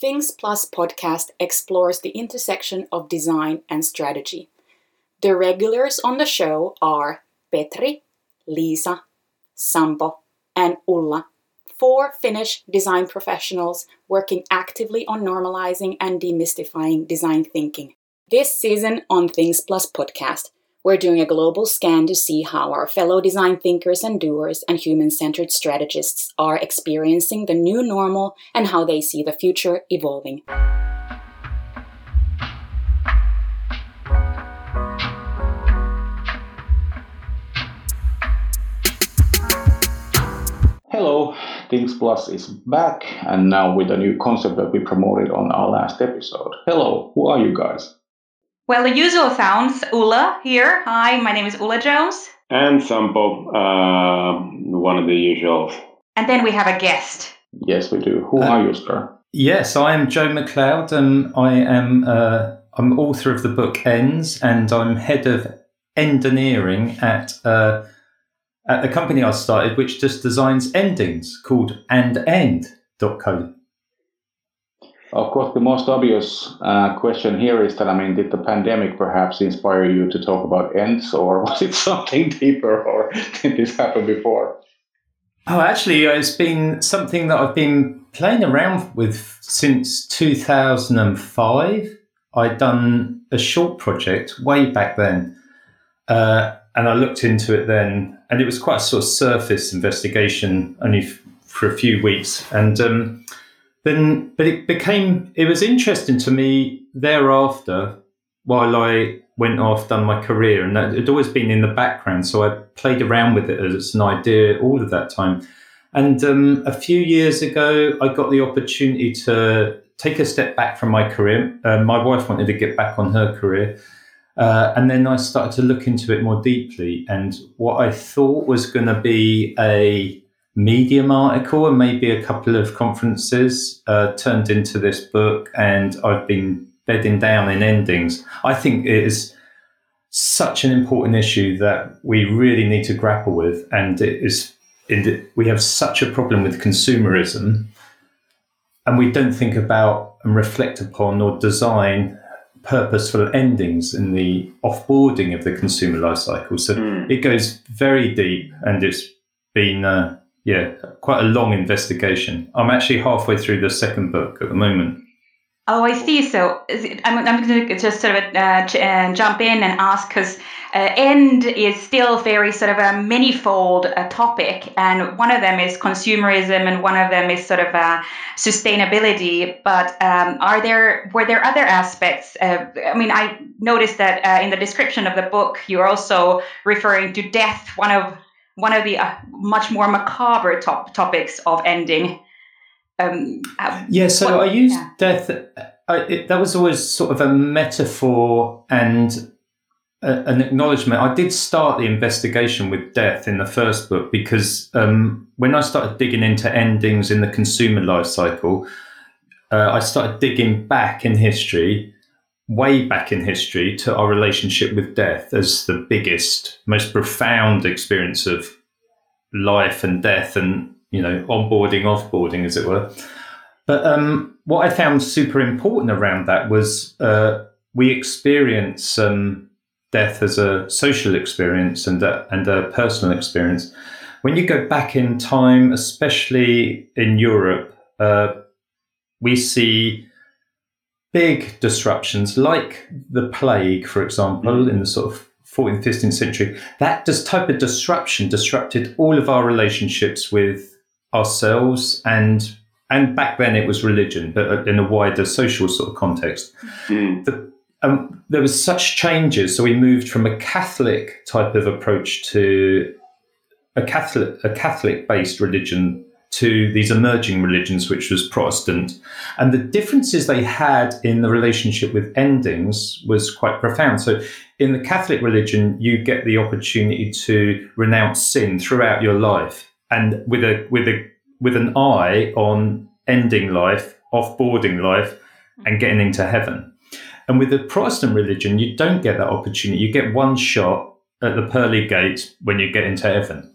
Things Plus podcast explores the intersection of design and strategy. The regulars on the show are Petri, Lisa, Sampo, and Ulla, 4 Finnish design professionals working actively on normalizing and demystifying design thinking. This season on Things Plus podcast, we're doing a global scan to see how our fellow design thinkers and doers and human-centered strategists are experiencing the new normal and how they see the future evolving. Hello, Things Plus is back, and now with a new concept that we promoted on our last episode. Hello, who are you guys? Well, the usual sounds, Ulla here. Hi, my name is Ulla Jones. And Sampo, one of the usuals. And then we have a guest. Yes, we do. Who are you, sir? Yes, I am Joe MacLeod, and I'm author of the book Ends, and I'm head of engineering at the company I started, which just designs endings, called andend.com. Of course, the most obvious question here is that, did the pandemic perhaps inspire you to talk about ends, or was it something deeper, or did this happen before? Oh, actually, it's been something that I've been playing around with since 2005. I'd done a short project way back then, and I looked into it then, and it was quite a sort of surface investigation, only for a few weeks, and But it was interesting to me thereafter, while I went off, done my career, and it had always been in the background, so I played around with it as an idea all of that time. And a few years ago, I got the opportunity to take a step back from my career. My wife wanted to get back on her career, and then I started to look into it more deeply, and what I thought was going to be a Medium article and maybe a couple of conferences turned into this book, and I've been bedding down in endings. I think it is such an important issue that we really need to grapple with, and we have such a problem with consumerism, and we don't think about and reflect upon or design purposeful endings in the offboarding of the consumer life cycle. So it goes very deep, and it's been quite a long investigation. I'm actually halfway through the second book at the moment. Oh, I see. So I'm going to just sort of jump in and ask, because end is still very sort of a manifold topic. And one of them is consumerism, and one of them is sort of sustainability. But were there other aspects? I noticed that in the description of the book, you're also referring to death, one of the much more macabre topics of ending. Death. That was always sort of a metaphor and an acknowledgement. I did start the investigation with death in the first book because when I started digging into endings in the consumer life cycle, I started digging way back in history to our relationship with death as the biggest, most profound experience of life and death and, onboarding, offboarding, as it were. But what I found super important around that was we experience death as a social experience and a personal experience. When you go back in time, especially in Europe, we see big disruptions like the plague, for example, in the sort of 14th, 15th century. That type of disruption disrupted all of our relationships with ourselves, and back then it was religion, but in a wider social sort of context. There was such changes, so we moved from a Catholic type of approach to a Catholic-based religion to these emerging religions, which was Protestant. And the differences they had in the relationship with endings was quite profound. So in the Catholic religion, you get the opportunity to renounce sin throughout your life, and with an eye on ending life, offboarding life, and getting into heaven. And with the Protestant religion, you don't get that opportunity. You get one shot at the pearly gates when you get into heaven.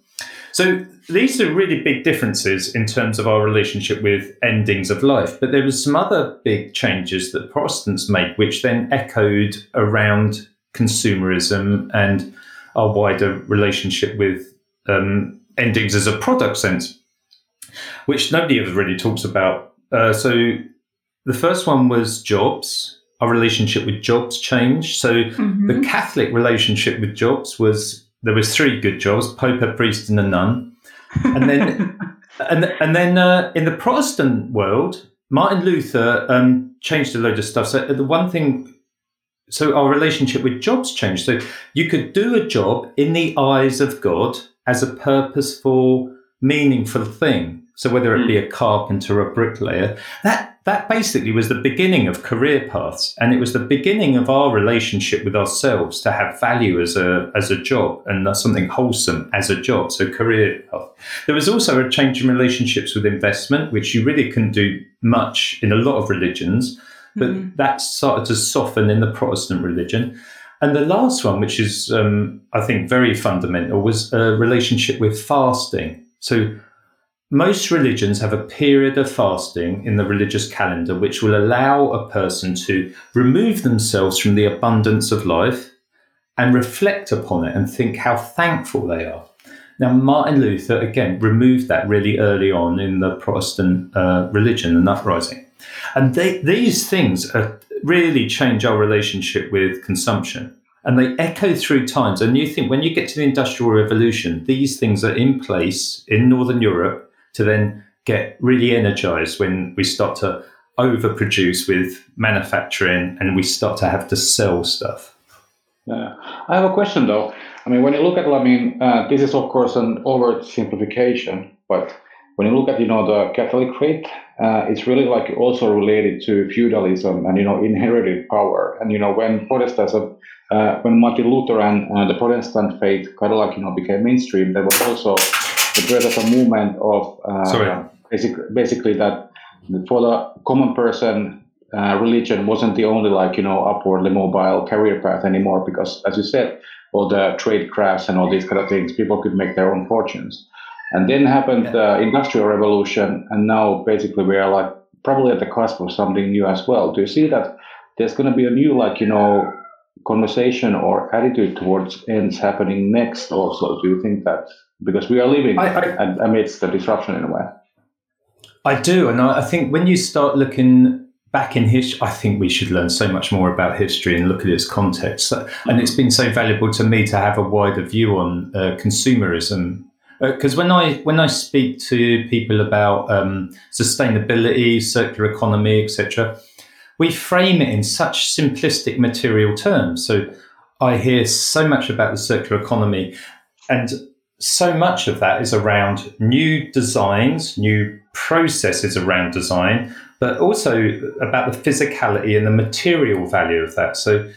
So These are really big differences in terms of our relationship with endings of life. But there was some other big changes that Protestants made, which then echoed around consumerism and our wider relationship with endings as a product sense, which nobody ever really talks about. So the first one was jobs. Our relationship with jobs changed. So the Catholic relationship with jobs was, there was three good jobs: pope, a priest, and a nun. And then in the Protestant world, Martin Luther changed a load of stuff. So the one thing, so our relationship with jobs changed. So you could do a job in the eyes of God as a purposeful, meaningful thing. So whether it be a carpenter or a bricklayer, that basically was the beginning of career paths, and it was the beginning of our relationship with ourselves to have value as a job and something wholesome as a job. So career path. There was also a change in relationships with investment, which you really couldn't do much in a lot of religions, but that started to soften in the Protestant religion. And the last one, which is, I think, very fundamental, was a relationship with fasting. So most religions have a period of fasting in the religious calendar, which will allow a person to remove themselves from the abundance of life and reflect upon it and think how thankful they are. Now, Martin Luther, again, removed that really early on in the Protestant religion and uprising. And these things really change our relationship with consumption. And they echo through times. And you think when you get to the Industrial Revolution, these things are in place in Northern Europe to then get really energized when we start to overproduce with manufacturing and we start to have to sell stuff. Yeah. I have a question, though. I mean, when you look at, this is, of course, an oversimplification, but when you look at, the Catholic faith, it's really like also related to feudalism and, inherited power. And, when Protestantism, when Martin Luther and the Protestant faith became mainstream, there was also the breadth of a movement of basically that for the common person, religion wasn't the only upwardly mobile career path anymore, because as you said, all the trade crafts and all these kind of things, people could make their own fortunes. And then happened the Industrial Revolution, and now basically we are probably at the cusp of something new as well. Do you see that there's going to be a new conversation or attitude towards ends happening next also? Do you think that, because we are living amidst the disruption in a way? I do, and I think when you start looking back in history, I think we should learn so much more about history and look at its context. And it's been so valuable to me to have a wider view on consumerism. Because when I speak to people about sustainability, circular economy, etc., we frame it in such simplistic material terms. So I hear so much about the circular economy, and so much of that is around new designs, new processes around design, but also about the physicality and the material value of that. So,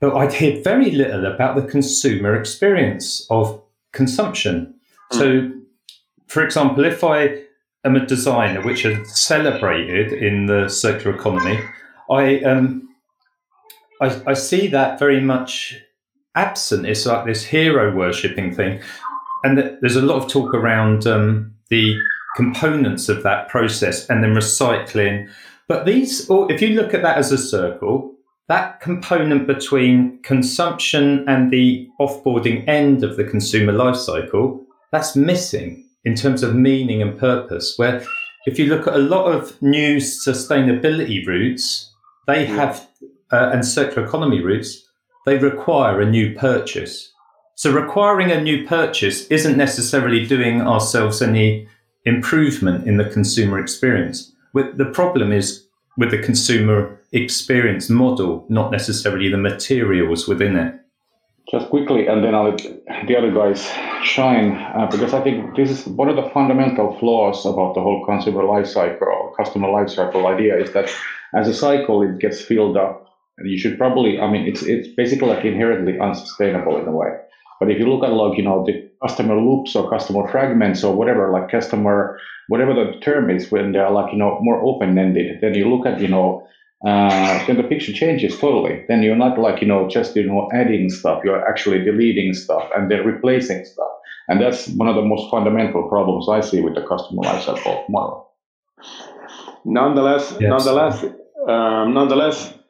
but I'd hear very little about the consumer experience of consumption. So, for example, if I am a designer, which is celebrated in the circular economy, I see that very much absent. It's like this hero worshipping thing. And there's a lot of talk around the components of that process and then recycling. But if you look at that as a circle, that component between consumption and the offboarding end of the consumer life cycle, that's missing in terms of meaning and purpose, where if you look at a lot of new sustainability routes, they have, and circular economy routes, they require a new purchase. So requiring a new purchase isn't necessarily doing ourselves any improvement in the consumer experience. The problem is with the consumer experience model, not necessarily the materials within it. Just quickly, and then I'll let the other guys shine, because I think this is one of the fundamental flaws about the whole consumer life cycle or customer life cycle idea, is that as a cycle it gets filled up, and you should probably, it's basically inherently unsustainable in a way. But if you look at the customer loops or customer fragments or whatever, whatever the term is, when they're more open-ended, then you look at then the picture changes totally. Then you're not just adding stuff. You're actually deleting stuff and then replacing stuff. And that's one of the most fundamental problems I see with the customer lifecycle model. Nonetheless,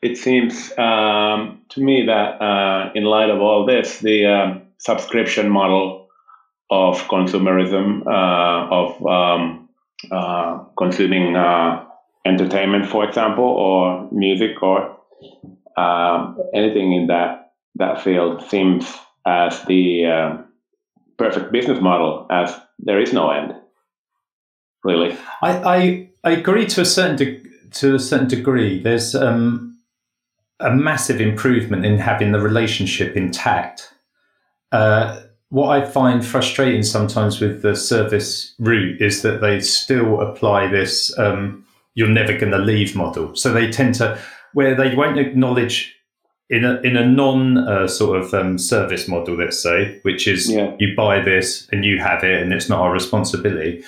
it seems to me that in light of all this, the subscription model of consumerism, of consuming entertainment, for example, or music or anything in that field seems as the perfect business model, as there is no end, really. I agree to a certain degree. There's a massive improvement in having the relationship intact. What I find frustrating sometimes with the service route is that they still apply this "you're never going to leave" model. So they tend to, where they won't acknowledge in a non sort of service model, let's say, which is you buy this and you have it and it's not our responsibility.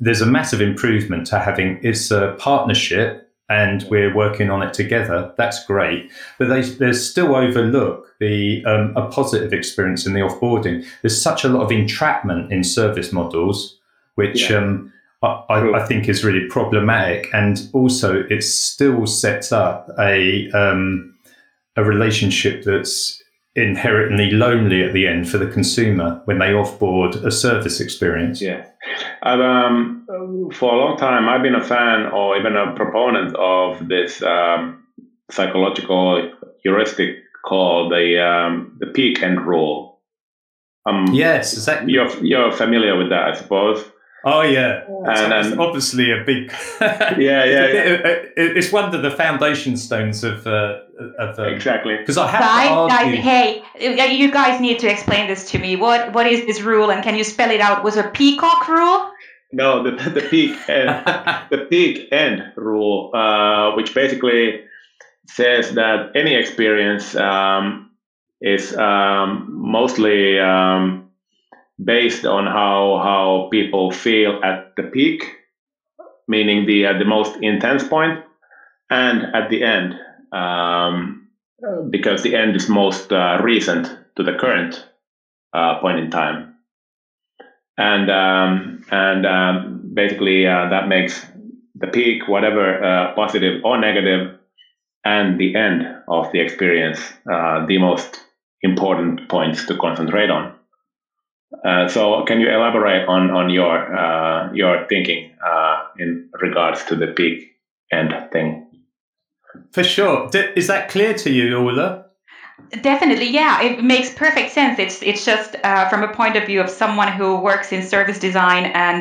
There's a massive improvement to having it's a partnership and we're working on it together. That's great. But they still overlook the a positive experience in the offboarding. There's such a lot of entrapment in service models, which I think is really problematic. And also it still sets up a relationship that's inherently lonely at the end for the consumer when they offboard a service experience. Yeah. For a long time, I've been a fan or even a proponent of this psychological heuristic called the peak end rule. Yes, exactly. You're familiar with that, I suppose. Oh, yeah. And obviously a big... It's one of the foundation stones of exactly. Because I have to argue... Hey, you guys need to explain this to me. What is this rule? And can you spell it out? Was it a peacock rule? No, the peak end, the peak end rule, which basically says that any experience is mostly... based on how people feel at the peak, meaning the most intense point, and at the end, because the end is most recent to the current point in time, and basically that makes the peak, whatever positive or negative, and the end of the experience the most important points to concentrate on. So can you elaborate on your thinking in regards to the peak end thing? For sure. Is that clear to you, Ulla? Definitely, yeah. It makes perfect sense. It's just from a point of view of someone who works in service design and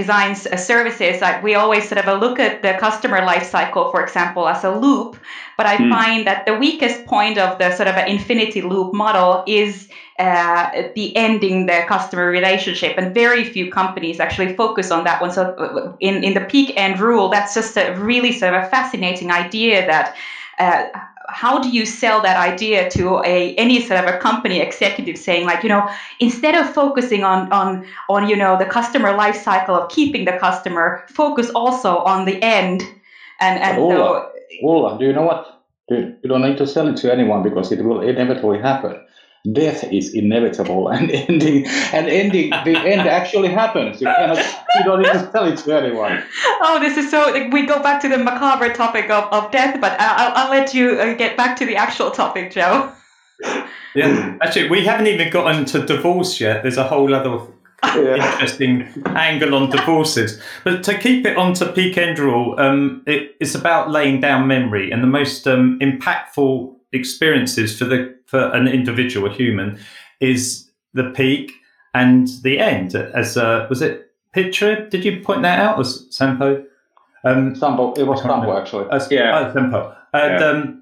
designs services, we always sort of look at the customer life cycle, for example, as a loop. But I find that the weakest point of the sort of an infinity loop model is the ending the customer relationship, and very few companies actually focus on that one. So in the peak end rule, that's just a really sort of a fascinating idea that how do you sell that idea to any sort of a company executive, saying like, instead of focusing on the customer life cycle of keeping the customer, focus also on the end. And Ulla, do you know what? You don't need to sell it to anyone because it will inevitably happen. Death is inevitable, and ending the end actually happens. You don't even tell it to anyone. Oh, this is so. We go back to the macabre topic of death, but I'll let you get back to the actual topic, Joe. Yeah, actually, we haven't even gotten to divorce yet. There's a whole other interesting angle on divorces. But to keep it on to peak end rule, it's about laying down memory, and the most impactful experiences for an individual, a human, is the peak and the end. As was it Petri? Did you point that out? Was Sampo? Sampo. It was Sampo actually. Sampo. And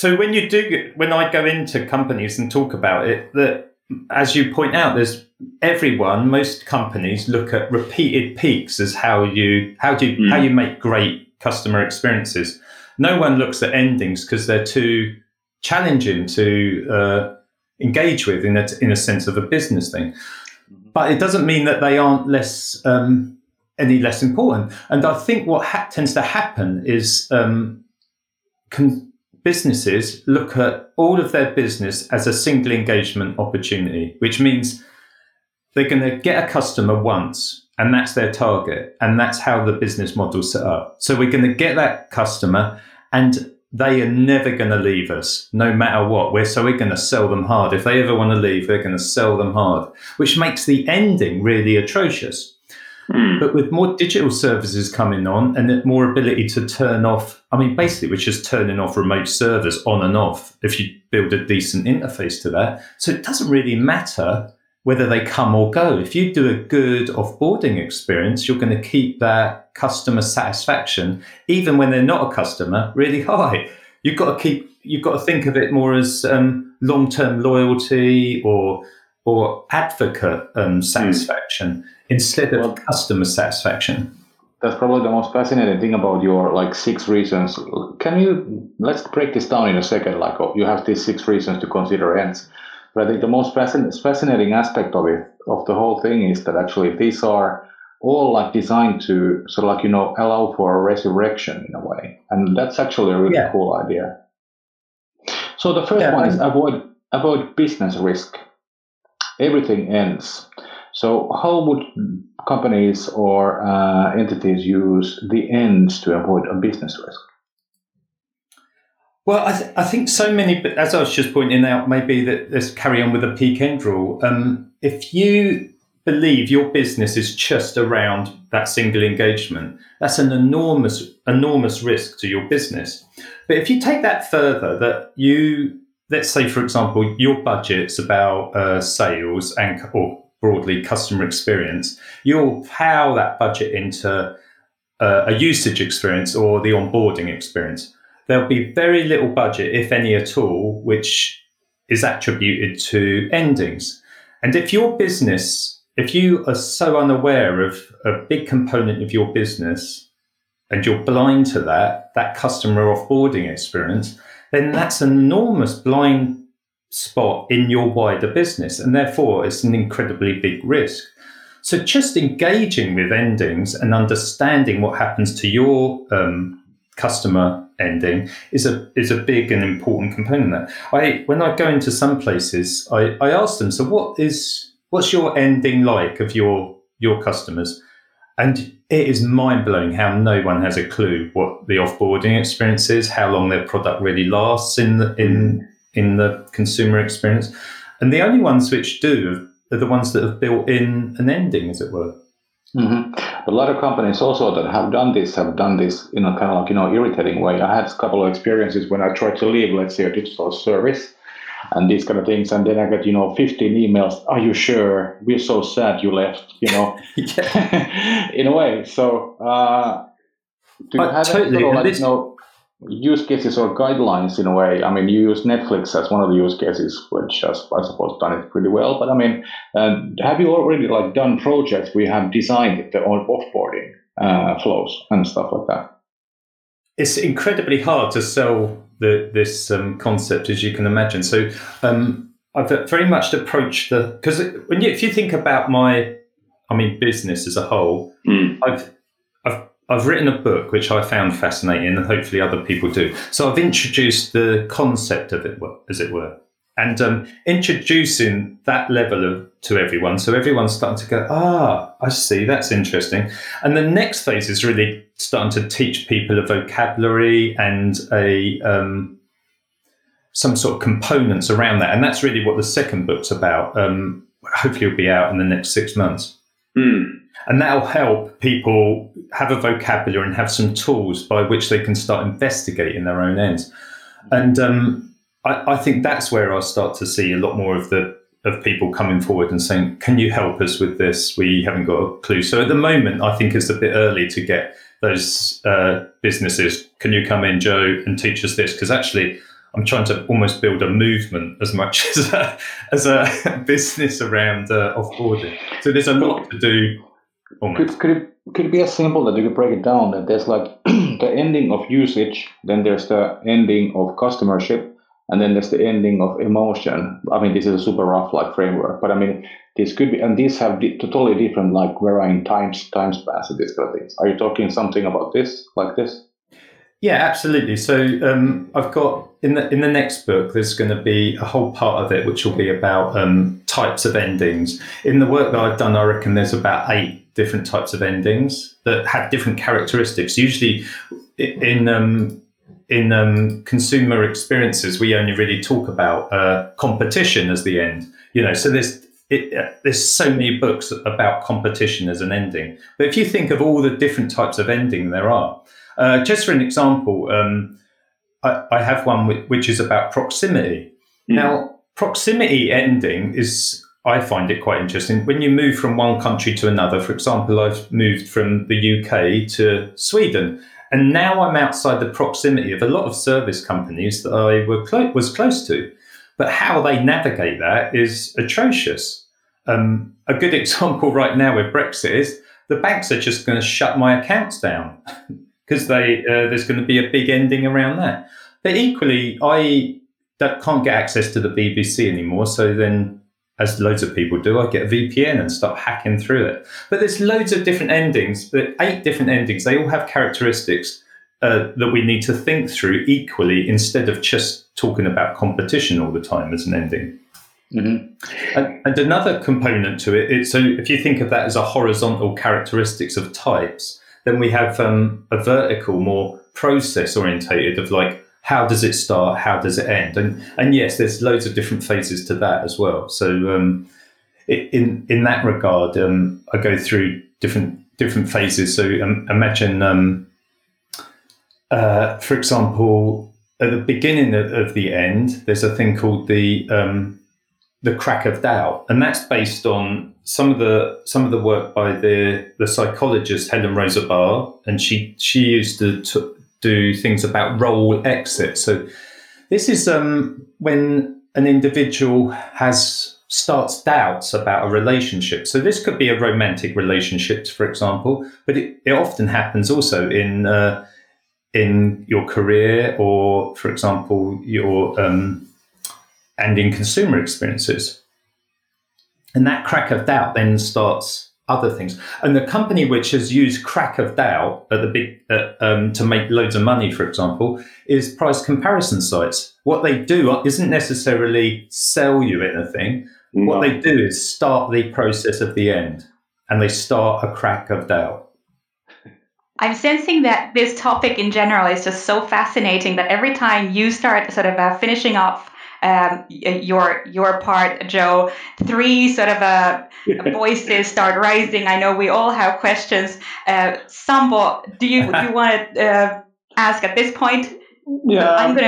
so when I go into companies and talk about it, that as you point out, most companies look at repeated peaks as how you make great customer experiences. No one looks at endings because they're too challenging to engage with in a sense of a business thing, but it doesn't mean that they aren't less any less important. And I think what tends to happen is businesses look at all of their business as a single engagement opportunity, which means they're going to get a customer once, and that's their target, and that's how the business model's set up. So we're going to get that customer, and they are never going to leave us, no matter what. We're going to sell them hard. If they ever want to leave, we're going to sell them hard, which makes the ending really atrocious. But with more digital services coming on and more ability to turn off, I mean, basically, we're just turning off remote servers on and off if you build a decent interface to that. So it doesn't really matter whether they come or go. If you do a good offboarding experience, you're going to keep that customer satisfaction, even when they're not a customer, really high. You've got to think of it more as long-term loyalty or advocate satisfaction instead of customer satisfaction. That's probably the most fascinating thing about your like 6 reasons. Let's break this down in a second. Like, you have these 6 reasons to consider ends. But I think the most fascinating aspect of it, of the whole thing, is that actually these are all like designed to sort of like, you know, allow for a resurrection in a way. And that's actually a really cool idea. So the first one is avoid business risk. Everything ends. So how would companies or entities use the ends to avoid a business risk? Well, I think so many, but as I was just pointing out, maybe that let's carry on with the peak end rule. If you believe your business is just around that single engagement, that's an enormous risk to your business. But if you take that further, that you... Let's say, for example, your budget's about sales and or broadly customer experience. You'll plow that budget into a usage experience or the onboarding experience. There'll be very little budget, if any at all, which is attributed to endings. And if your business, if you are so unaware of a big component of your business and you're blind to that customer offboarding experience, then that's an enormous blind spot in your wider business, and therefore it's an incredibly big risk. So just engaging with endings and understanding what happens to your customer ending is a big and important component of that. When I go into some places, I ask them, so what's your ending like of your customers? And it is mind-blowing how no one has a clue what the offboarding experience is, how long their product really lasts in the consumer experience. And the only ones which do are the ones that have built in an ending, as it were. Mm-hmm. A lot of companies also that have done this in a kind of like, you know, irritating way. I had a couple of experiences when I tried to leave, let's say, a digital service and these kind of things, and then I got, you know, 15 emails. Are you sure? We're so sad you left, you know. In a way. So do you have any sort of, like, you know, use cases or guidelines in a way? I mean, you use Netflix as one of the use cases, which has, I suppose, done it pretty well. But I mean, have you already like done projects where you have designed the offboarding flows and stuff like that? It's incredibly hard to sell this concept, as you can imagine. So I've very much approached because if you think about business as a whole, I've written a book which I found fascinating, and hopefully other people do. So I've introduced the concept of it, as it were, and introducing that level to everyone. So everyone's starting to go, I see, that's interesting. And the next phase is really starting to teach people a vocabulary and some sort of components around that. And that's really what the second book's about. Hopefully it'll be out in the next 6 months. And that'll help people have a vocabulary and have some tools by which they can start investigating their own ends. And I think that's where I'll start to see a lot more of people coming forward and saying, can you help us with this? We haven't got a clue. So at the moment, I think it's a bit early to get those businesses, can you come in, Joe, and teach us this? Because actually, I'm trying to almost build a movement as much as a business around offboarding. So there's a lot to do. Could it be as simple that you could break it down, that there's like the ending of usage, then there's the ending of customership, and then there's the ending of emotion. I mean, this is a super rough like framework, but I mean, this could be, and these have totally different like varying time spans and these kind of things. Are you talking something about this, like this? Yeah, absolutely. So I've got in the next book, there's going to be a whole part of it which will be about types of endings. In the work that I've done, I reckon there's about 8 different types of endings that have different characteristics. Usually, in consumer experiences, we only really talk about competition as the end. You know, so there's so many books about competition as an ending. But if you think of all the different types of ending there are. Just for an example, I have one which is about proximity. Mm. Now, proximity ending is, I find it quite interesting. When you move from one country to another, for example, I've moved from the UK to Sweden, and now I'm outside the proximity of a lot of service companies that I was close to. But how they navigate that is atrocious. A good example right now with Brexit is the banks are just going to shut my accounts down. Because there's going to be a big ending around that. But equally, I can't get access to the BBC anymore. So then, as loads of people do, I get a VPN and start hacking through it. But there's loads of different endings, 8 different endings. They all have characteristics that we need to think through equally instead of just talking about competition all the time as an ending. Mm-hmm. And another component to it, so if you think of that as a horizontal characteristics of types, then we have a vertical, more process orientated of like, how does it start? How does it end? And yes, there's loads of different phases to that as well. So in that regard, I go through different phases. So imagine, for example, at the beginning of the end, there's a thing called the crack of doubt, and that's based on some of the work by the psychologist Helen Rosabar, and she used to do things about role exit. So this is when an individual starts doubts about a relationship. So this could be a romantic relationship, for example, but it often happens also in your career or, for example, your and in consumer experiences. And that crack of doubt then starts other things. And the company which has used crack of doubt at to make loads of money, for example, is price comparison sites. What they do isn't necessarily sell you anything. No. What they do is start the process of the end, and they start a crack of doubt. I'm sensing that this topic in general is just so fascinating that every time you start sort of finishing off your part, Joe, 3 sort of voices start rising. I know we all have questions. Sampo, do you want to ask at this point? Yeah. I'm going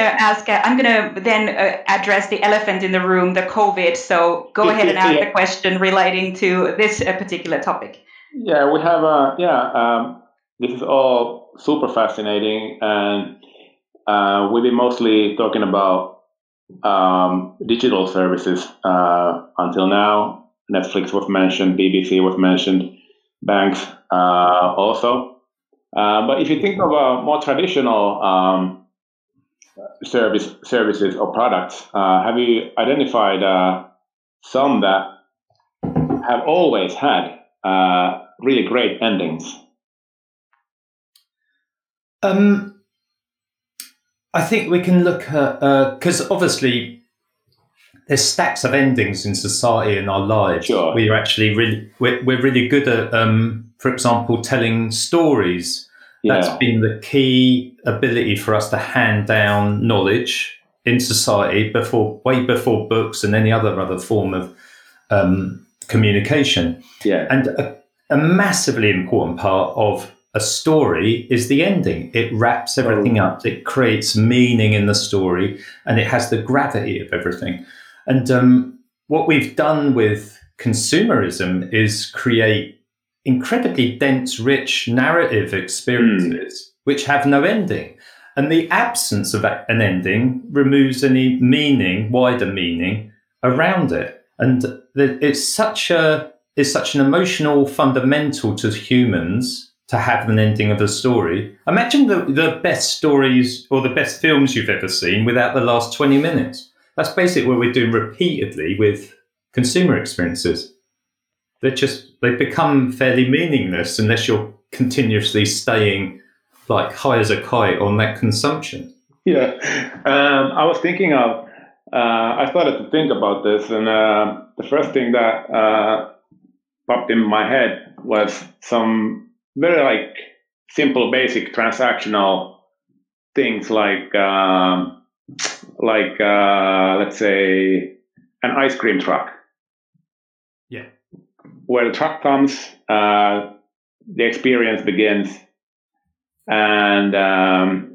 to then address the elephant in the room, the COVID. So go ahead and ask the question relating to this particular topic. Yeah, we have this is all super fascinating, and we've been mostly talking about digital services until now. Netflix was mentioned, BBC was mentioned, banks also. But if you think of more traditional services or products, have you identified some that have always had really great endings? I think we can look at, because obviously there's stacks of endings in society and our lives. Sure. We're really good at, for example, telling stories. Yeah. That's been the key ability for us to hand down knowledge in society way before books and any other form of communication. Yeah. And a massively important part of a story is the ending. It wraps everything up. It creates meaning in the story, and it has the gravity of everything. And what we've done with consumerism is create incredibly dense, rich narrative experiences which have no ending. And the absence of an ending removes any meaning, wider meaning around it. And it's such an emotional fundamental to humans to have an ending of a story. Imagine the best stories or the best films you've ever seen without the last 20 minutes. That's basically what we're doing repeatedly with consumer experiences. They become fairly meaningless unless you're continuously staying like high as a kite on that consumption. Yeah, I was thinking of, I started to think about this, and the first thing that popped in my head was some very like simple, basic transactional things like let's say an ice cream truck. Yeah. Where the truck comes, the experience begins, and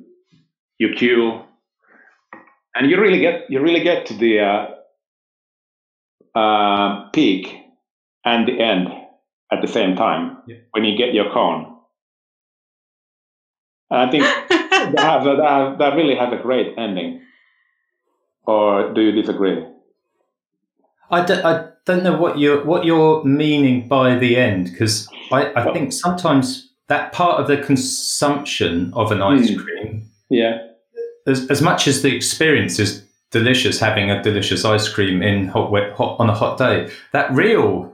you queue, and you really get to the peak and the end at the same time, yeah, when you get your cone. And I think that really has a great ending. Or do you disagree? I don't know what you're meaning by the end, because I think sometimes that part of the consumption of an ice cream, yeah, as much as the experience is delicious, having a delicious ice cream in hot on a hot day, that real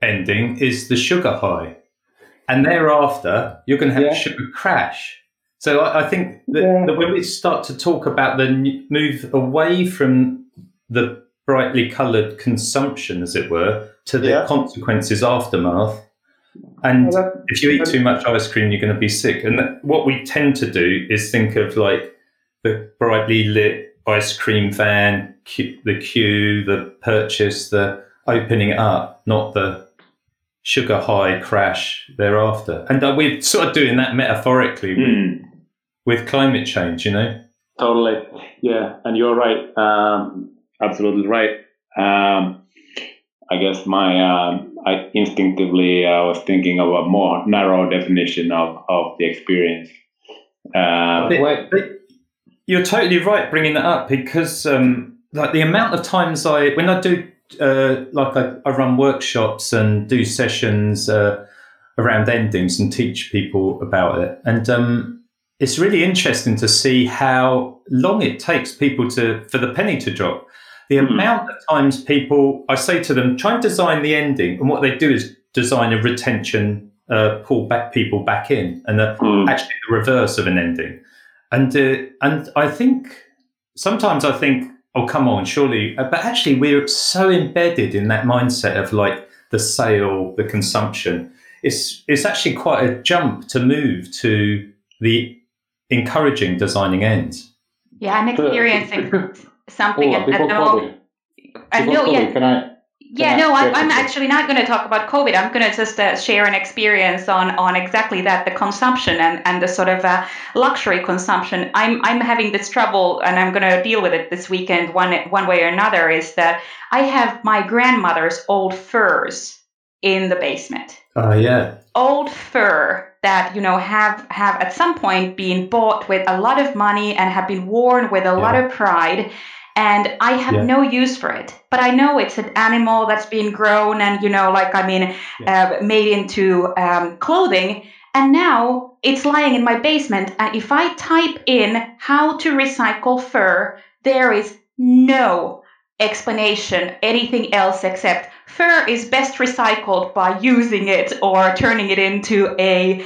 ending is the sugar high, and thereafter you're going to have a sugar crash. So I think that, that when we start to talk about the move away from the brightly coloured consumption, as it were, to the consequences, aftermath, and if you eat too much ice cream, you're going to be sick. And what we tend to do is think of like the brightly lit ice cream van, the queue, the purchase, the opening up, not the sugar high crash thereafter. And we're sort of doing that metaphorically with climate change, you know? Totally. Yeah. And you're right. Absolutely right. I guess my I instinctively was thinking of a more narrow definition of the experience. But you're totally right bringing that up, because like the amount of times I run workshops and do sessions around endings and teach people about it, and it's really interesting to see how long it takes people for the penny to drop. The amount of times people, I say to them, try and design the ending, and what they do is design a retention, pull people back in, and actually the reverse of an ending. And I think sometimes I think, oh come on, surely, but actually we're so embedded in that mindset of like the sale, the consumption. It's actually quite a jump to move to the encouraging designing ends. Yeah, I'm experiencing something at the moment. I'm actually not going to talk about COVID. I'm going to just share an experience on exactly that, the consumption and the sort of luxury consumption. I'm having this trouble, and I'm going to deal with it this weekend one way or another, is that I have my grandmother's old furs in the basement. Oh, yeah. Old fur that, you know, have at some point been bought with a lot of money and have been worn with a lot of pride. And I have no use for it, but I know it's an animal that's been grown and, you know, like, I mean, made into clothing. And now it's lying in my basement. And if I type in how to recycle fur, there is no explanation, anything else except fur is best recycled by using it or turning it into a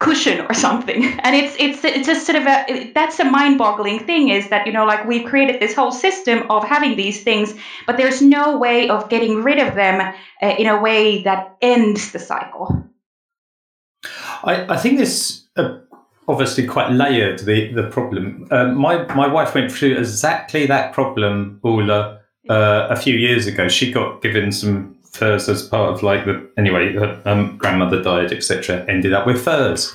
cushion or something. And it's just sort of that's a mind-boggling thing, is that, you know, like we've created this whole system of having these things, but there's no way of getting rid of them in a way that ends the cycle. I think this obviously quite layered, the problem. My wife went through exactly that problem, Ulla, a few years ago. She got given some furs as part of like her grandmother died, etc., ended up with furs.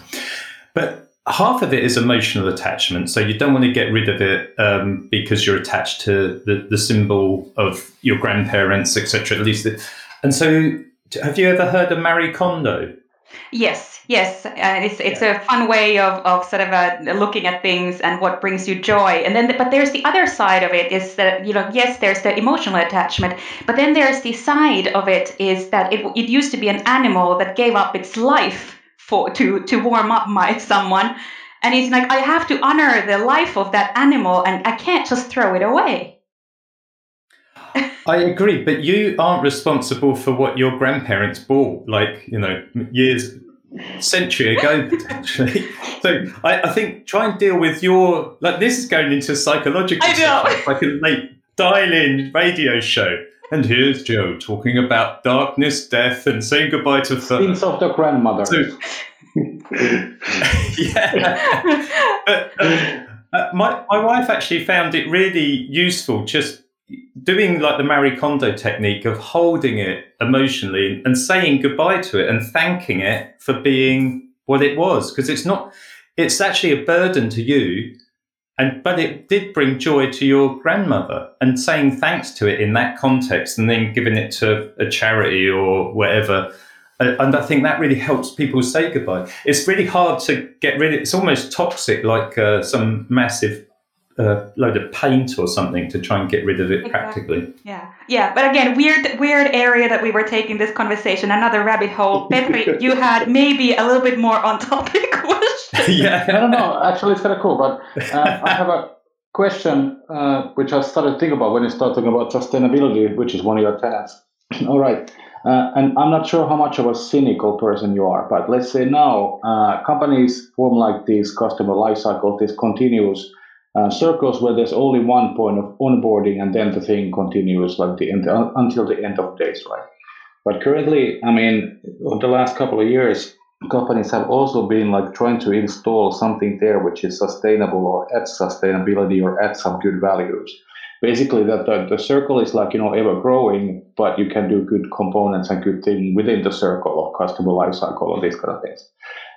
But half of it is emotional attachment, so you don't want to get rid of it because you're attached to the symbol of your grandparents, etc., at least. And so have you ever heard of Marie Kondo? Yes. It's a fun way of sort of looking at things and what brings you joy. And then, but there's the other side of it, is that, you know, yes, there's the emotional attachment, but then there's the side of it is that it used to be an animal that gave up its life to warm up someone. And it's like, I have to honor the life of that animal, and I can't just throw it away. I agree, but you aren't responsible for what your grandparents bought, like, you know, years century ago, potentially. So I think try and deal with your, like, this is going into psychological stuff, like a late dial-in radio show. And here's Joe talking about darkness, death, and saying goodbye to sins of the grandmother. So, yeah. My wife actually found it really useful just doing like the Marie Kondo technique of holding it emotionally and saying goodbye to it and thanking it for being what it was, because it's not, it's actually a burden to you, but it did bring joy to your grandmother, and saying thanks to it in that context and then giving it to a charity or whatever. And I think that really helps people say goodbye. It's really hard to get rid of, it's almost toxic, like some massive load of paint or something to try and get rid of it. Exactly. Practically. Yeah. But again, weird area that we were taking this conversation, another rabbit hole. Petri, you had maybe a little bit more on topic question. Yeah. No. Actually, it's kind of cool. But I have a question which I started to think about when you start talking about sustainability, which is one of your tenets. All right. And I'm not sure how much of a cynical person you are, but let's say now companies form like these customer life cycles, this continuous circles where there's only one point of onboarding, and then the thing continues like the end, until the end of days, right? But currently, I mean, over the last couple of years, companies have also been like trying to install something there which is sustainable or adds sustainability or adds some good values. Basically, that the circle is like, ever growing, but you can do good components and good thing within the circle of customer life cycle or these kind of things.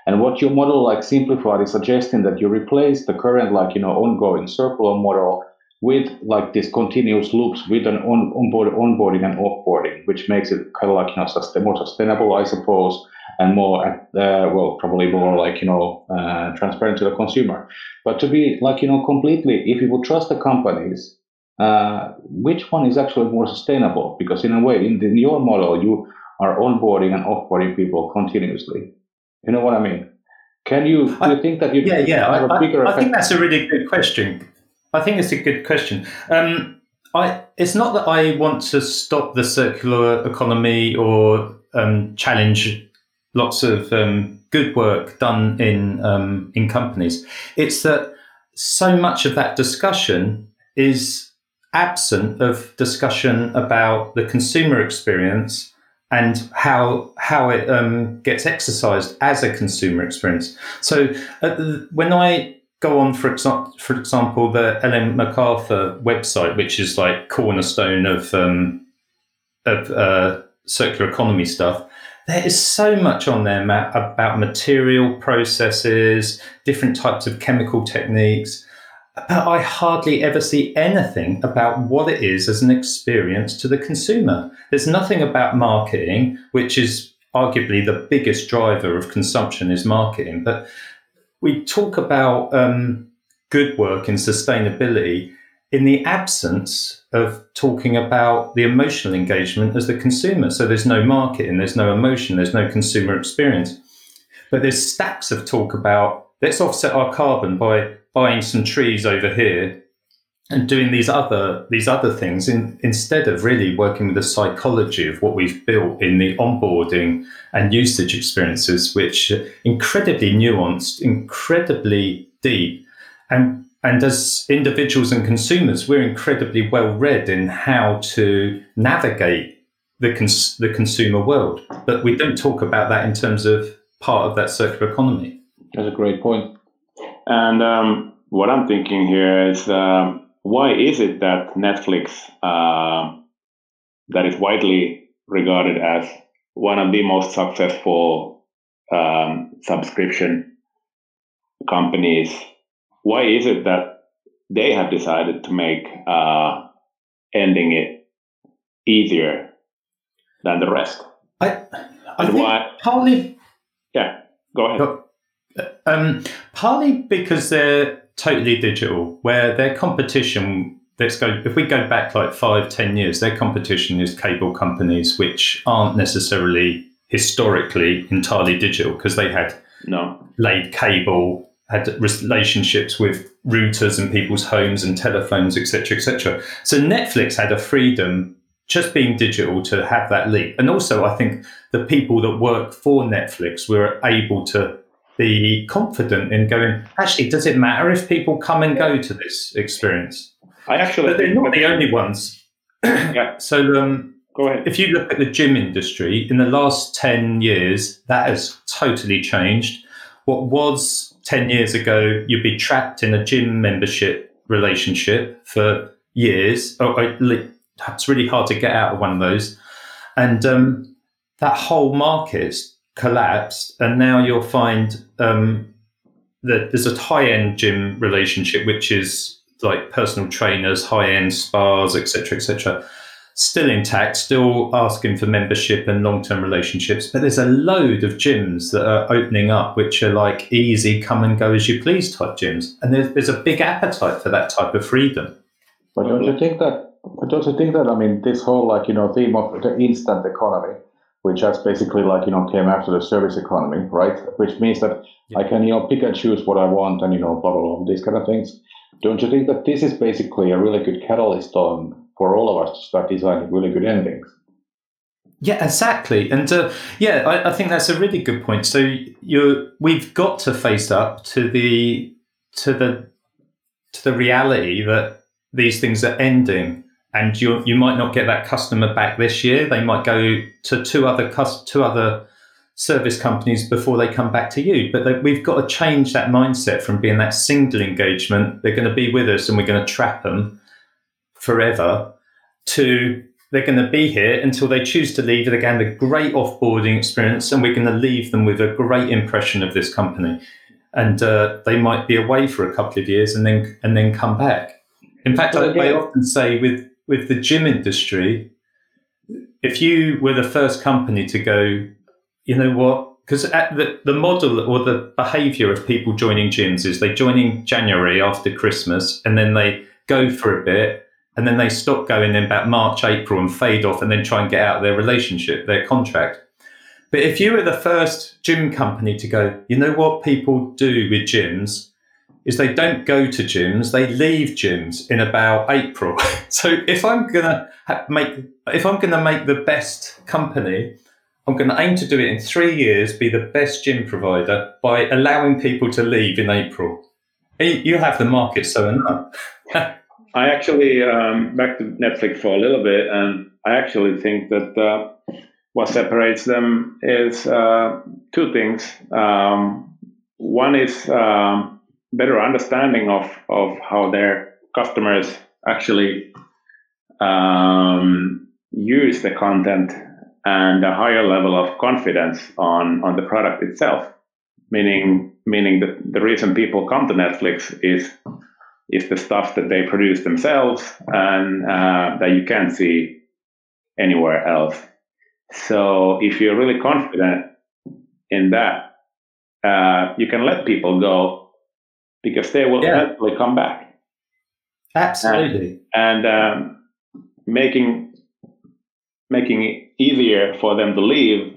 And what your model like simplified is suggesting that you replace the current like, ongoing circular model with like these continuous loops with an onboarding and offboarding, which makes it kind of like, more sustainable, I suppose, and more, probably more like, transparent to the consumer. But to be like, completely, if you would trust the companies, which one is actually more sustainable? Because in a way, in your model, you are onboarding and offboarding people continuously. You know what I mean? Do you think that you have a bigger effect? I think that's a really good question. I think it's a good question. It's not that I want to stop the circular economy or challenge lots of good work done in companies. It's that so much of that discussion is absent of discussion about the consumer experience and how it gets exercised as a consumer experience. So when I go on, for example, the Ellen MacArthur website, which is like cornerstone of circular economy stuff, there is so much on there, Matt, about material processes, different types of chemical techniques, but I hardly ever see anything about what it is as an experience to the consumer. There's nothing about marketing, which is arguably the biggest driver of consumption is marketing. But we talk about good work and sustainability in the absence of talking about the emotional engagement as the consumer. So there's no marketing, there's no emotion, there's no consumer experience. But there's stacks of talk about let's offset our carbon by buying some trees over here and doing these other things instead of really working with the psychology of what we've built in the onboarding and usage experiences, which are incredibly nuanced, incredibly deep. And as individuals and consumers, we're incredibly well read in how to navigate the consumer world. But we don't talk about that in terms of part of that circular economy. That's a great point. And what I'm thinking here is, why is it that Netflix, that is widely regarded as one of the most successful subscription companies, why is it that they have decided to make ending it easier than the rest? I think why, partly... Yeah, go ahead. Partly because they're totally digital, where their competition, if we go back like 5-10 years, their competition is cable companies, which aren't necessarily historically entirely digital, because they had laid cable, had relationships with routers in people's homes and telephones, etc., etc. So Netflix had a freedom just being digital to have that leap. And also, I think the people that work for Netflix were able to be confident in going, actually, does it matter if people come and go to this experience? But they're not the only ones. Yeah. So go ahead. If you look at the gym industry, in the last 10 years, that has totally changed. What was 10 years ago, you'd be trapped in a gym membership relationship for years. It's really hard to get out of one of those. And that whole market's collapsed. And now you'll find that there's a high-end gym relationship, which is like personal trainers, high-end spas, et cetera, still intact, still asking for membership and long-term relationships. But there's a load of gyms that are opening up, which are like easy, come and go as you please type gyms. And there's a big appetite for that type of freedom. But don't you think that, I mean, this whole, like, you know, theme of the instant economy, which has basically, like, you know, came after the service economy, right? Which means that I can, you know, pick and choose what I want and, you know, blah, blah, blah, these kind of things. Don't you think that this is basically a really good catalyst for all of us to start designing really good endings? Yeah, exactly. And I think that's a really good point. So we've got to face up to the reality that these things are ending, and you might not get that customer back this year. They might go to two other service companies before they come back to you. But we've got to change that mindset from being that single engagement, they're going to be with us and we're going to trap them forever, to they're going to be here until they choose to leave. They're going to have a great offboarding experience and we're going to leave them with a great impression of this company. And they might be away for a couple of years and then come back. In fact, I often say with the gym industry, if you were the first company to go, you know what? Because the model or the behaviour of people joining gyms is they join in January after Christmas and then they go for a bit and then they stop going in about March, April and fade off and then try and get out of their relationship, their contract. But if you were the first gym company to go, you know what people do with gyms is they don't go to gyms, they leave gyms in about April. So if I'm going to make the best company, I'm going to aim to do it in 3 years, be the best gym provider by allowing people to leave in April. You have the market so enough. I actually, back to Netflix for a little bit, and I actually think that what separates them is two things. One is better understanding of how their customers actually use the content, and a higher level of confidence on the product itself, meaning that the reason people come to Netflix is the stuff that they produce themselves and that you can't see anywhere else. So if you're really confident in that, you can let people go because they will eventually come back. Absolutely. And making it easier for them to leave,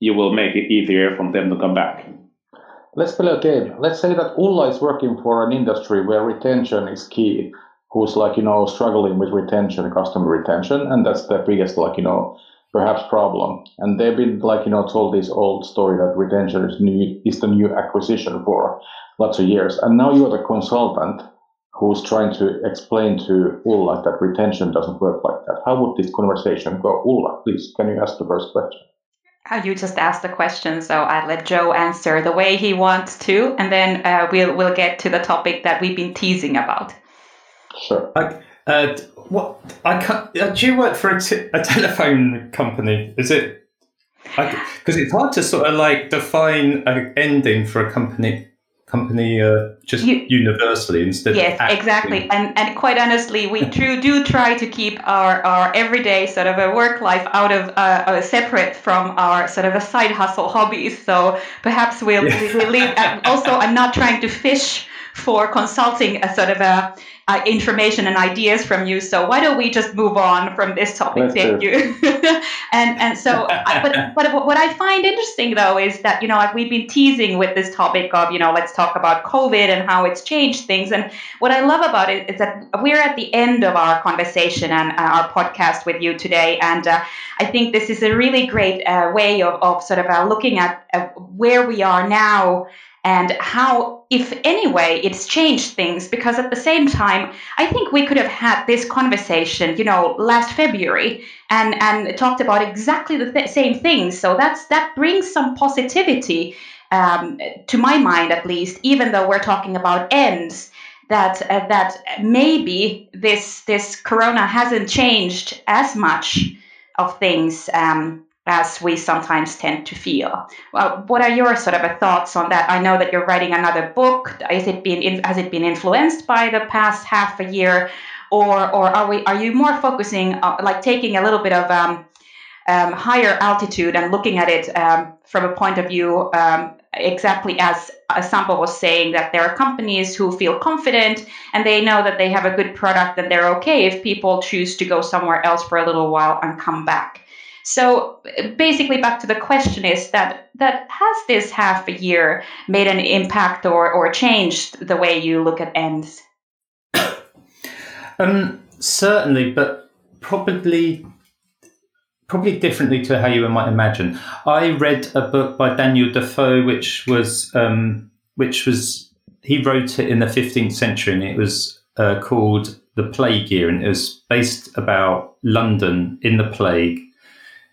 you will make it easier for them to come back. Let's play a game. Let's say that Ulla is working for an industry where retention is key, who's like, you know, struggling with retention, customer retention, and that's the biggest, like, you know, perhaps problem. And they've been, like, you know, told this old story that retention is the new acquisition for lots of years. And now you're the consultant who's trying to explain to Ulla that retention doesn't work like that. How would this conversation go? Ulla, please, can you ask the first question? You just asked the question, so I let Joe answer the way he wants to, and then we'll get to the topic that we've been teasing about. Sure. Do you work for a telephone company? Is it? Because it's hard to sort of like define an ending for a company just universally instead of acting. Exactly. And quite honestly, we do try to keep our everyday sort of a work life out of separate from our sort of a side hustle hobbies. So perhaps we'll leave. Also, I'm not trying to fish for consulting a sort of information and ideas from you. So why don't we just move on from this topic? Thank you. and so, but what I find interesting though is that, you know, we've been teasing with this topic of, you know, let's talk about COVID and how it's changed things. And what I love about it is that we're at the end of our conversation and our podcast with you today. And I think this is a really great way of sort of looking at where we are now and how, if anyway, it's changed things, because at the same time, I think we could have had this conversation, you know, last February and talked about exactly the same things. So that brings some positivity to my mind, at least, even though we're talking about ends, that maybe this corona hasn't changed as much of things as we sometimes tend to feel. Well, what are your sort of thoughts on that? I know that you're writing another book. Has it been influenced by the past half a year, or are you more focusing like taking a little bit of higher altitude and looking at it from a point of view exactly as Sampo was saying, that there are companies who feel confident and they know that they have a good product and they're okay if people choose to go somewhere else for a little while and come back. So basically, back to the question is that has this half a year made an impact or changed the way you look at ends? Certainly, but probably differently to how you might imagine. I read a book by Daniel Defoe, which was he wrote it in the 15th century, and it was called The Plague Year, and it was based about London in the plague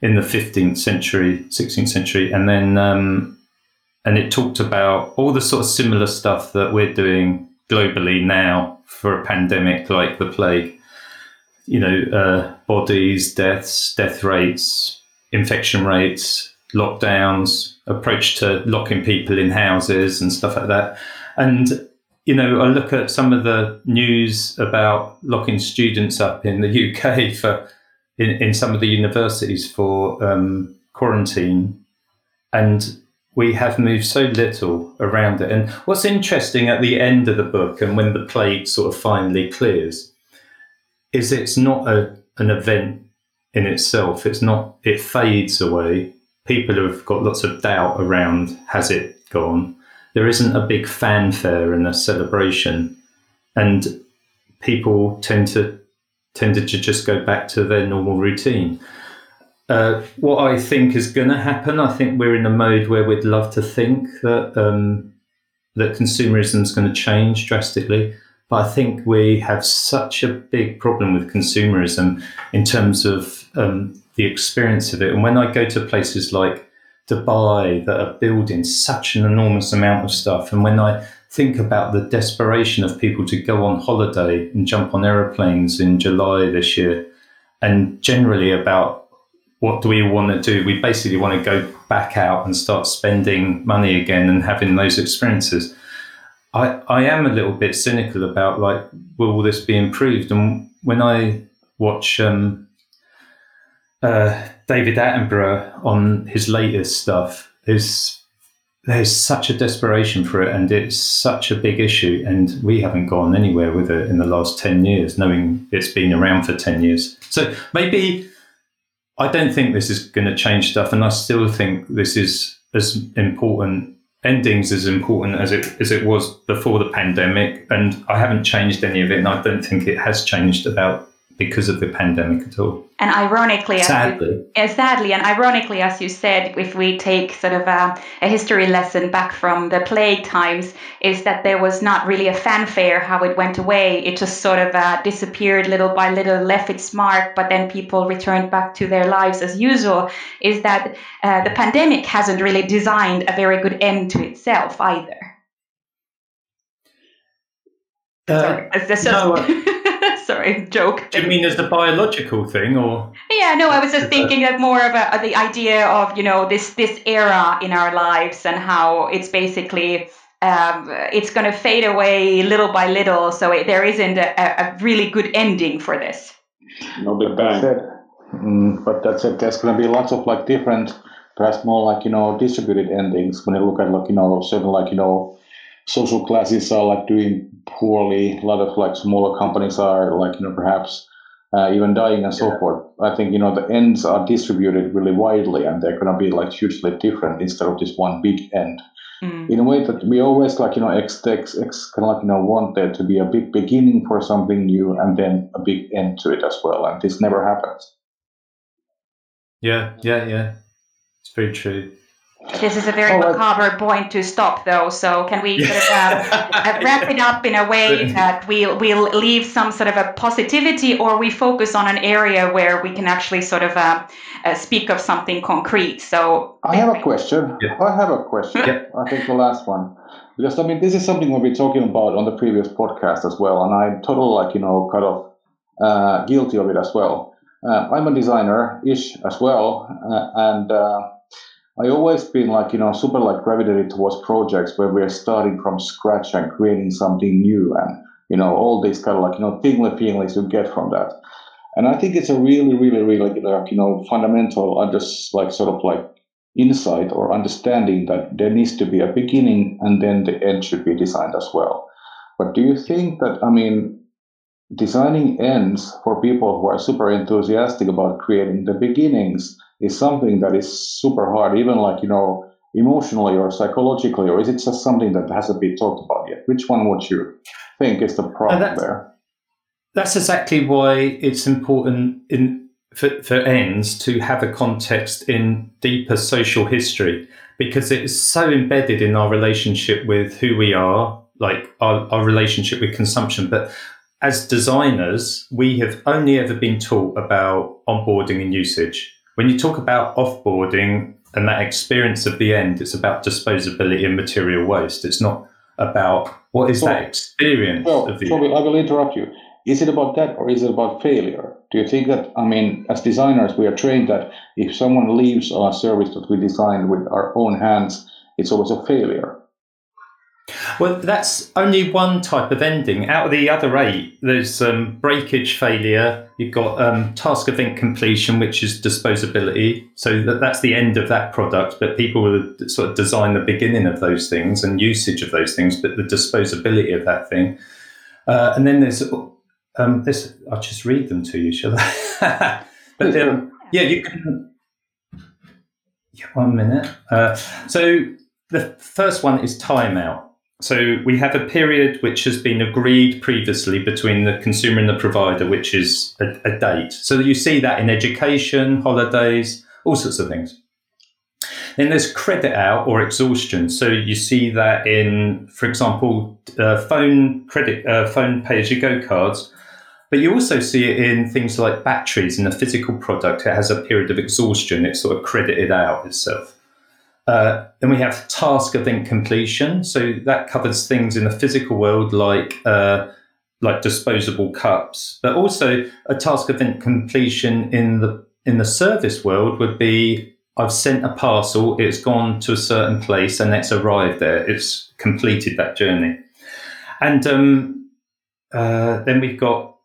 in the 15th century, 16th century. And then and it talked about all the sort of similar stuff that we're doing globally now for a pandemic like the plague. You know, bodies, deaths, death rates, infection rates, lockdowns, approach to locking people in houses and stuff like that. And, you know, I look at some of the news about locking students up in the UK for in some of the universities for quarantine, and we have moved so little around it. And what's interesting at the end of the book, and when the plague sort of finally clears, is it's not an event in itself. It fades away. People have got lots of doubt around, has it gone? There isn't a big fanfare and a celebration, and people tended to just go back to their normal routine. What I think is going to happen, I think we're in a mode where we'd love to think that consumerism is going to change drastically, but I think we have such a big problem with consumerism in terms of the experience of it. And when I go to places like Dubai that are building such an enormous amount of stuff, and when I think about the desperation of people to go on holiday and jump on aeroplanes in July this year, and generally about what do we want to do, we basically want to go back out and start spending money again and having those experiences. I am a little bit cynical about, like, will this be improved? And when I watch David Attenborough on his latest stuff, there's such a desperation for it, and it's such a big issue, and we haven't gone anywhere with it in the last 10 years, knowing it's been around for 10 years. So maybe I don't think this is going to change stuff, and I still think this is as important, endings as important as it was before the pandemic, and I haven't changed any of it, and I don't think it has changed about because of the pandemic at all. And ironically, sadly, as you said, if we take sort of a history lesson back from the plague times, is that there was not really a fanfare how it went away. It just sort of disappeared little by little, left its mark, but then people returned back to their lives as usual. Is that the pandemic hasn't really designed a very good end to itself either. Sorry, joke. Do you mean as the biological thing, or? Yeah, no, I was just thinking that more of the idea of, you know, this era in our lives and how it's basically it's going to fade away little by little, so there isn't a really good ending for this. No big bang. But that said, there's going to be lots of like different, perhaps more like, you know, distributed endings when you look at like, you know, certain like, you know, social classes are like doing poorly. A lot of like smaller companies are like, you know, perhaps even dying and so forth. I think, you know, the ends are distributed really widely and they're going to be like hugely different instead of this one big end. In a way that we always like, you know, want there to be a big beginning for something new and then a big end to it as well. And this never happens. Yeah. It's very true. This is a very macabre point to stop, though. So can we sort of, wrap it up in a way that we'll leave some sort of a positivity, or we focus on an area where we can actually sort of speak of something concrete? So I have a question. Yeah. I think the last one, because I mean this is something we'll be talking about on the previous podcast as well, and I'm totally like, you know, kind of guilty of it as well. I'm a designer-ish as well, and I always been like, you know, super like gravitated towards projects where we are starting from scratch and creating something new and, you know, all these kind of like, you know, tingly-feelings you get from that. And I think it's a really, really, really, like, you know, fundamental insight or understanding that there needs to be a beginning and then the end should be designed as well. But do you think that, I mean, designing ends for people who are super enthusiastic about creating the beginnings is something that is super hard, even like, you know, emotionally or psychologically, or is it just something that hasn't been talked about yet? Which one would you think is the problem there? That's exactly why it's important for ends to have a context in deeper social history, because it is so embedded in our relationship with who we are, like our relationship with consumption. But as designers, we have only ever been taught about onboarding and usage. When you talk about offboarding and that experience of the end, it's about disposability and material waste. It's not about what is that experience of the end. I will interrupt you. Is it about that, or is it about failure? Do you think that, I mean, as designers, we are trained that if someone leaves our service that we designed with our own hands, it's always a failure? Well, that's only one type of ending. Out of the other 8, there's breakage failure. You've got task event completion, which is disposability. So that's the end of that product. But people will sort of design the beginning of those things and usage of those things, but the disposability of that thing. And then there's this. I'll just read them to you, shall I? But you can. Yeah, 1 minute. So the first one is timeout. So we have a period which has been agreed previously between the consumer and the provider, which is a date. So you see that in education, holidays, all sorts of things. Then there's credit out or exhaustion. So you see that in, for example, phone pay-as-you-go cards. But you also see it in things like batteries in a physical product. It has a period of exhaustion. It's sort of credited out itself. Then we have task event completion. So that covers things in the physical world like disposable cups, but also a task event completion in the service world would be I've sent a parcel, it's gone to a certain place and it's arrived there. It's completed that journey. And then we've got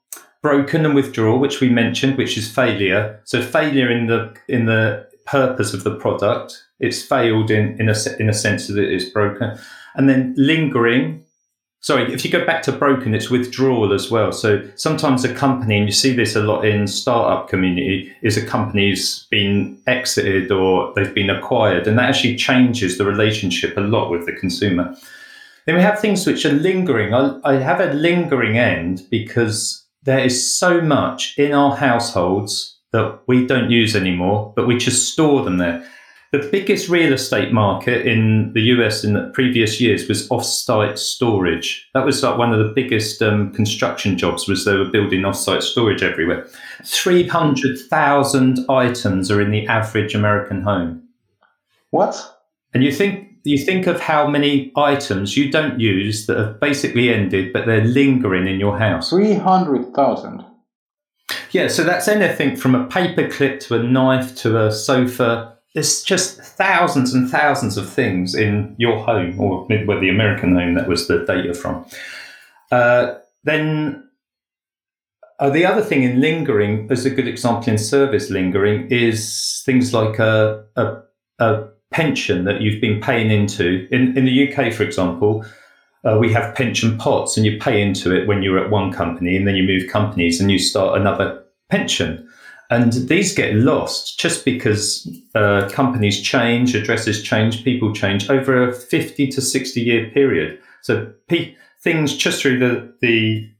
broken and withdrawal, which we mentioned, which is failure. So failure in the purpose of the product. It's failed in a sense that it is broken. And then lingering. Sorry, if you go back to broken, it's withdrawal as well. So sometimes a company, and you see this a lot in startup community, is a company's been exited or they've been acquired. And that actually changes the relationship a lot with the consumer. Then we have things which are lingering. I have a lingering end because there is so much in our households that we don't use anymore, but we just store them there. The biggest real estate market in the US in the previous years was off-site storage. That was like one of the biggest construction jobs, was they were building off-site storage everywhere. 300,000 items are in the average American home. What? And you think of how many items you don't use that have basically ended, but they're lingering in your house. 300,000. Yeah, so that's anything from a paperclip to a knife to a sofa. There's just thousands and thousands of things in your home, or well, the American home that was the data from. Then the other thing in lingering, as a good example in service lingering, is things like a pension that you've been paying into. In the UK, for example, we have pension pots, and you pay into it when you're at one company, and then you move companies and you start another pension. And these get lost just because companies change, addresses change, people change over a 50 to 60 year period. So things just through the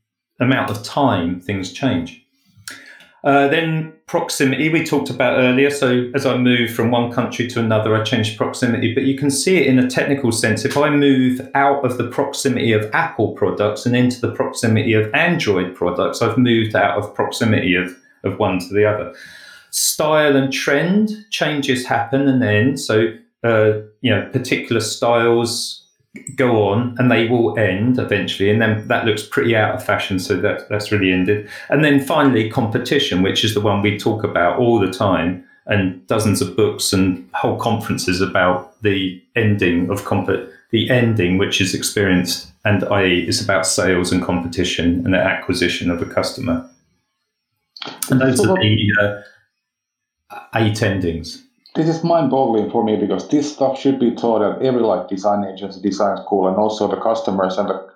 amount of time, things change. Then proximity, we talked about earlier. So as I move from one country to another, I change proximity. But you can see it in a technical sense. If I move out of the proximity of Apple products and into the proximity of Android products, I've moved out of proximity of one to the other. Style and trend, changes happen and end. So, particular styles go on and they will end eventually. And then that looks pretty out of fashion. So that's really ended. And then finally, competition, which is the one we talk about all the time, and dozens of books and whole conferences about the ending of the ending, which is experienced, and i.e. is about sales and competition and the acquisition of a customer. And those are the 8 endings. This is mind-boggling for me, because this stuff should be taught at every design agency, design school, and also the customers and the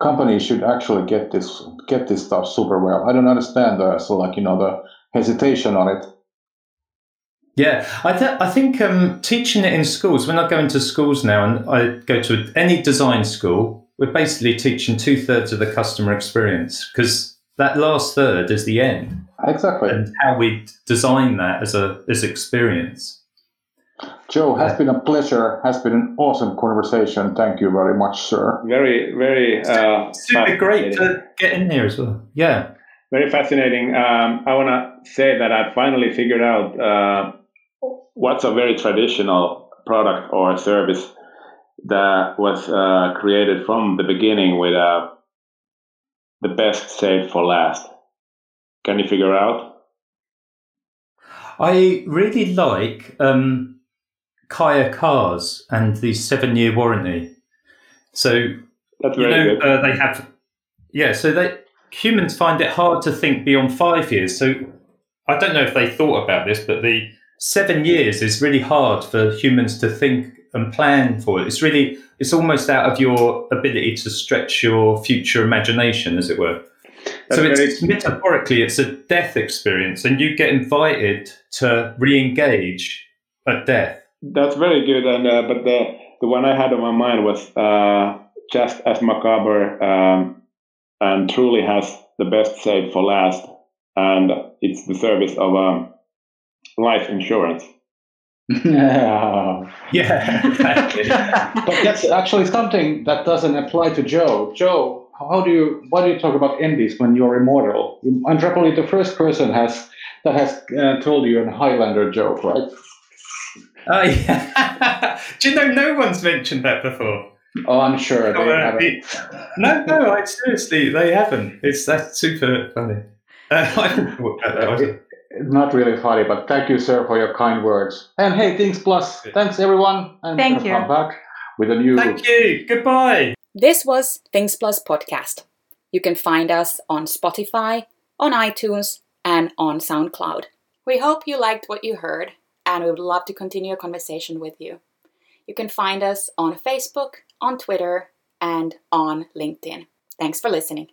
companies should actually get this stuff super well. I don't understand the hesitation on it. Yeah, I think teaching it in schools. When I go into schools now, and I go to any design school, we're basically teaching 2/3 of the customer experience, because that last third is the end. Exactly. And how we design that as experience. Joe, has been a pleasure. Has been an awesome conversation. Thank you very much, sir. Very, very super great to get in here as well. Yeah. Very fascinating. I want to say that I finally figured out what's a very traditional product or service that was created from the beginning with the best saved for last. Can you figure out? I really like Kaya cars and the 7-year warranty. So that's very good. They have, So humans find it hard to think beyond 5 years. So I don't know if they thought about this, but the 7 years is really hard for humans to think and plan for it. It's almost out of your ability to stretch your future imagination, as it were. So it's metaphorically, it's a death experience, and you get invited to re-engage at death. That's very good, and but the one I had on my mind was just as macabre, and truly has the best saved for last, and it's the service of life insurance. Yeah, exactly. But that's actually something that doesn't apply to Joe. Joe, why do you talk about endings when you're immortal? I'm probably the first person that has told you a Highlander joke, right? Yeah. Do you know no one's mentioned that before? Oh, I'm sure they haven't. Seriously, they haven't. That's super funny. Not really funny, but thank you, sir, for your kind words. And hey, Things Plus. Thanks, everyone. And thank you. Come back with a new. Thank you. Goodbye. This was Things Plus Podcast. You can find us on Spotify, on iTunes, and on SoundCloud. We hope you liked what you heard, and we would love to continue a conversation with you. You can find us on Facebook, on Twitter, and on LinkedIn. Thanks for listening.